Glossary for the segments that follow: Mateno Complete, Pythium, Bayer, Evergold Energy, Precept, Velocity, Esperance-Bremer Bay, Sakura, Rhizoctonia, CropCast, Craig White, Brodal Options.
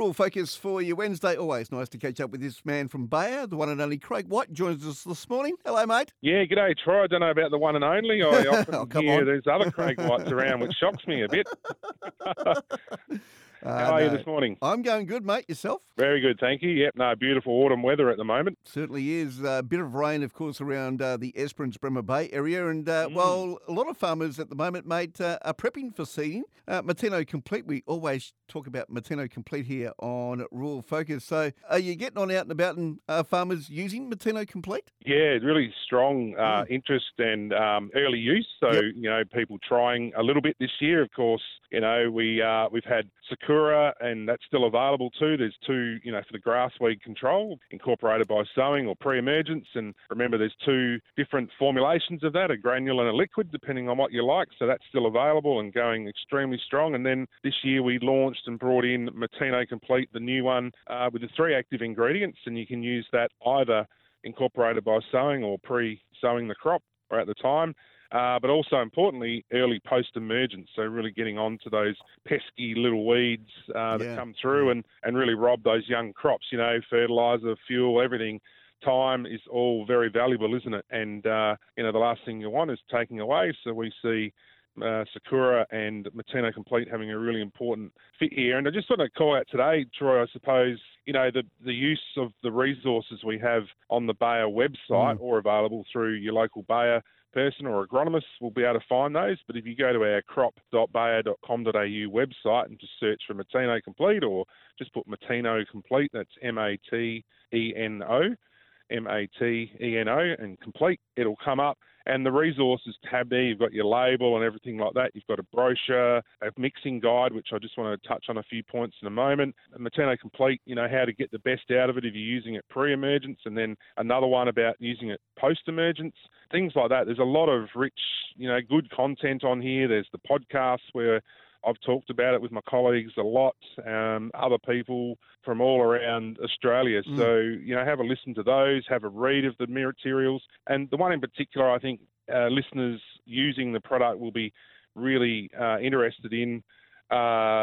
Rural Focus for your Wednesday. Always nice to catch up with this man from Bayer, the one and only Craig White joins us this morning. Hello, mate. Yeah, g'day, Troy. I don't know about the one and only. I often hear there's other Craig Whites around, which shocks me a bit. How are you this morning? I'm going good, mate. Yourself? Very good, thank you. Yep, no, beautiful autumn weather at the moment. Certainly is. A bit of rain, of course, around the Esperance-Bremer Bay area. And, well, a lot of farmers at the moment, mate, are prepping for seeding. Mateno Complete, we always talk about Mateno Complete here on Rural Focus. So are you getting on out and about and farmers using Mateno Complete? Yeah, really strong interest and early use. So, you know, people trying a little bit this year, of course. You know, we've had Sakura, and that's still available too. There's two, you know, for the grass weed control, incorporated by sowing or pre-emergence. And remember, there's two different formulations of that, a granule and a liquid, depending on what you like. So that's still available and going extremely strong. And then this year we launched and brought in Mateno Complete, the new one, with the three active ingredients. And you can use that either incorporated by sowing or pre-sowing the crop or at the time. But also importantly, early post-emergence, so really getting on to those pesky little weeds that come through and really rob those young crops. You know, fertiliser, fuel, everything. Time is all very valuable, isn't it? And, you know, the last thing you want is taking away. So we see Sakura and Mateno Complete having a really important fit here. And I just want to call out today, Troy, I suppose, you know, the use of the resources we have on the Bayer website or available through your local Bayer person or agronomist will be able to find those. But if you go to our crop.bayer.com.au website and just search for Mateno Complete or just put Mateno Complete, that's M-A-T-E-N-O, and Complete, it'll come up. And the resources tab there, you've got your label and everything like that. You've got a brochure, a mixing guide, which I just want to touch on a few points in a moment. Mateno Complete, you know, how to get the best out of it if you're using it pre-emergence, and then another one about using it post-emergence, things like that. There's a lot of rich, you know, good content on here. There's the podcast where I've talked about it with my colleagues a lot, other people from all around Australia. So, you know, have a listen to those, have a read of the materials. And the one in particular, I think listeners using the product will be really interested in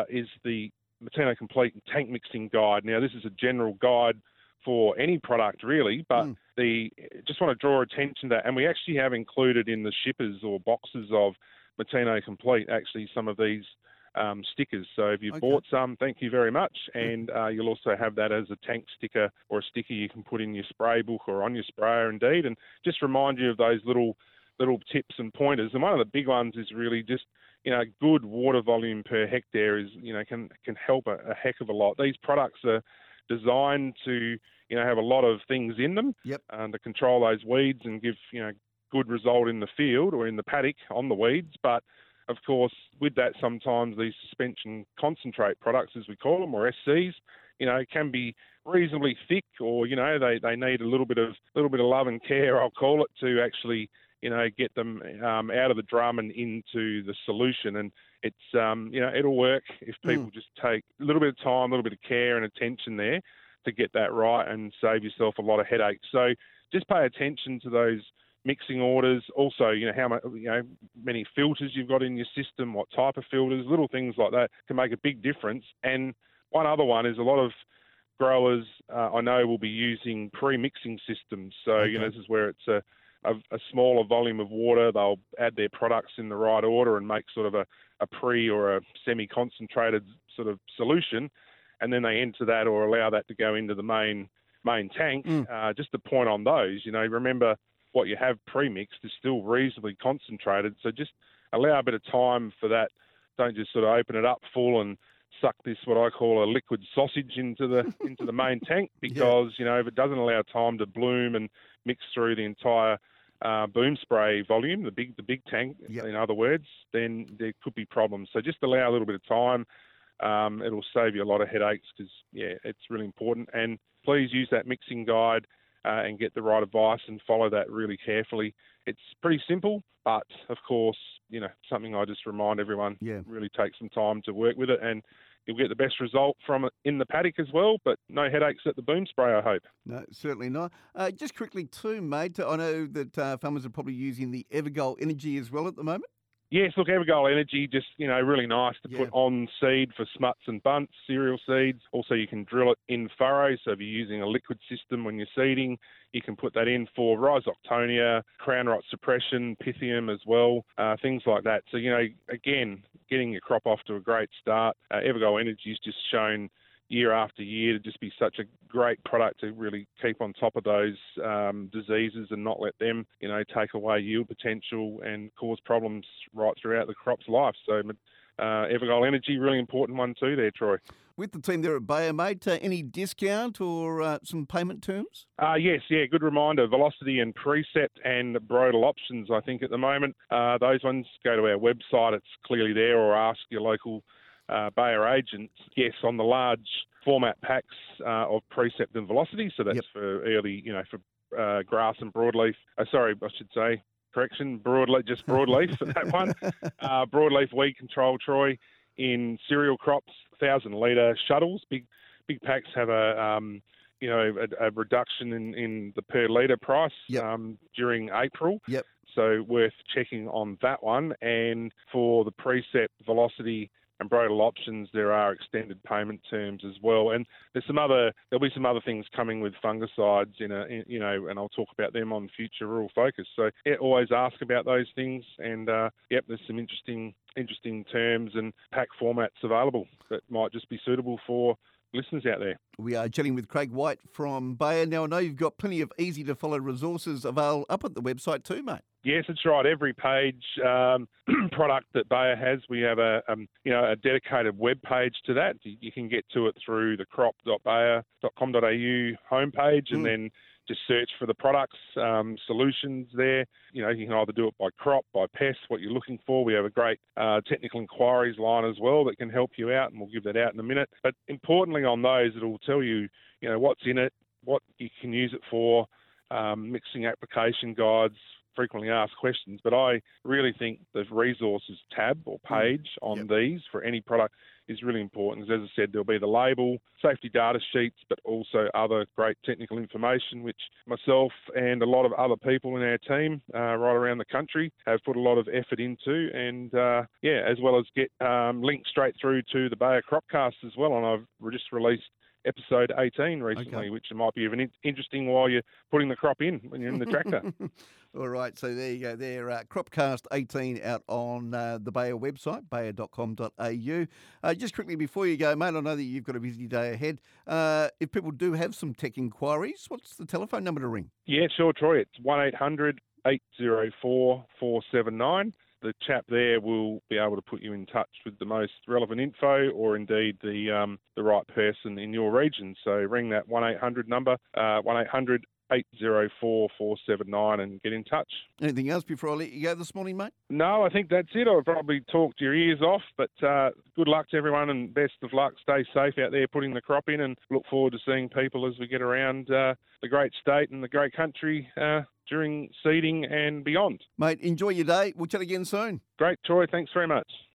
is the Mateno Complete Tank Mixing Guide. Now, this is a general guide for any product really, but just want to draw attention to that. And we actually have included in the shippers or boxes of Mateno Complete, actually, some of these stickers. So if you've bought some, thank you very much. And you'll also have that as a tank sticker or a sticker you can put in your spray book or on your sprayer indeed. And just remind you of those little tips and pointers. And one of the big ones is really just, you know, good water volume per hectare is, you know, can help a heck of a lot. These products are designed to, you know, have a lot of things in them to control those weeds and give, you know, good result in the field or in the paddock on the weeds. But of course, with that, sometimes these suspension concentrate products, as we call them, or SCs, you know, can be reasonably thick, or, you know, they need a little bit of love and care, I'll call it, to actually, you know, get them out of the drum and into the solution. And it's, you know, it'll work if people just take a little bit of time, a little bit of care and attention there to get that right and save yourself a lot of headaches. So just pay attention to those mixing orders, also, you know, how much, you know, many filters you've got in your system, what type of filters, little things like that can make a big difference. And one other one is a lot of growers I know will be using pre-mixing systems. So, you know, this is where it's a smaller volume of water. They'll add their products in the right order and make sort of a pre or a semi-concentrated sort of solution. And then they enter that or allow that to go into the main tank. Just a point on those, you know, remember, what you have pre-mixed is still reasonably concentrated. So just allow a bit of time for that. Don't just sort of open it up full and suck this, what I call a liquid sausage, into the main tank, because, you know, if it doesn't allow time to bloom and mix through the entire boom spray volume, the big tank, in other words, then there could be problems. So just allow a little bit of time. It'll save you a lot of headaches because, it's really important. And please use that mixing guide and get the right advice and follow that really carefully. It's pretty simple, but of course, you know, something I just remind everyone, really take some time to work with it, and you'll get the best result from it in the paddock as well, but no headaches at the boom spray, I hope. No, certainly not. Just quickly too, mate, I know that farmers are probably using the Evergold Energy as well at the moment. Yes, look, Evergold Energy, just, you know, really nice to put on seed for smuts and bunts, cereal seeds. Also, you can drill it in furrows, so if you're using a liquid system when you're seeding, you can put that in for rhizoctonia, crown rot suppression, pythium as well, things like that. So, you know, again, getting your crop off to a great start. Evergold Energy's just shown year after year to just be such a great product to really keep on top of those diseases and not let them, you know, take away yield potential and cause problems right throughout the crop's life. So Evergold Energy, really important one too there, Troy. With the team there at Bayer, mate, any discount or some payment terms? Yes, good reminder. Velocity and Precept and Brodal Options, I think, at the moment. Those ones, go to our website. It's clearly there, or ask your local Bayer agents, yes, on the large format packs of Precept and Velocity. So that's for early, you know, for grass and broadleaf. Broadleaf for that one. Broadleaf weed control, Troy, in cereal crops, 1,000 litre shuttles. Big packs have a reduction in the per litre price during April. Yep. So worth checking on that one. And for the Precept, Velocity and Brodal Options, there are extended payment terms as well, and there'll be some other things coming with fungicides and I'll talk about them on future Rural Focus. So always ask about those things, and there's some interesting terms and pack formats available that might just be suitable for listeners out there. We are chatting with Craig White from Bayer. Now, I know you've got plenty of easy-to-follow resources available up at the website too, mate. Yes, that's right. Every page product that Bayer has, we have a dedicated web page to that. You can get to it through the crop.bayer.com.au homepage, and then just search for the products, solutions there. You know, you can either do it by crop, by pest, what you're looking for. We have a great technical inquiries line as well that can help you out, and we'll give that out in a minute. But importantly on those, it'll tell you, you know, what's in it, what you can use it for, mixing application guides, frequently asked questions. But I really think the resources tab or page on these for any product is really important. As I said, there'll be the label, safety data sheets, but also other great technical information, which myself and a lot of other people in our team right around the country have put a lot of effort into, and as well as get linked straight through to the Bayer CropCast as well. And I've just released episode 18 recently, which might be even interesting while you're putting the crop in, when you're in the tractor. All right, so there you go there. CropCast 18 out on the Bayer website, bayer.com.au. Just quickly before you go, mate, I know that you've got a busy day ahead. If people do have some tech inquiries, what's the telephone number to ring? Yeah, sure, Troy. It's 1-800-804-479. The chap there will be able to put you in touch with the most relevant info, or indeed the right person in your region. So ring that 1-800 number, 1-800-804-479, and get in touch. Anything else before I let you go this morning, mate? No, I think that's it. I've probably talked your ears off, but good luck to everyone, and best of luck. Stay safe out there putting the crop in, and look forward to seeing people as we get around the great state and the great country during seeding and beyond. Mate, enjoy your day. We'll chat again soon. Great, Troy. Thanks very much.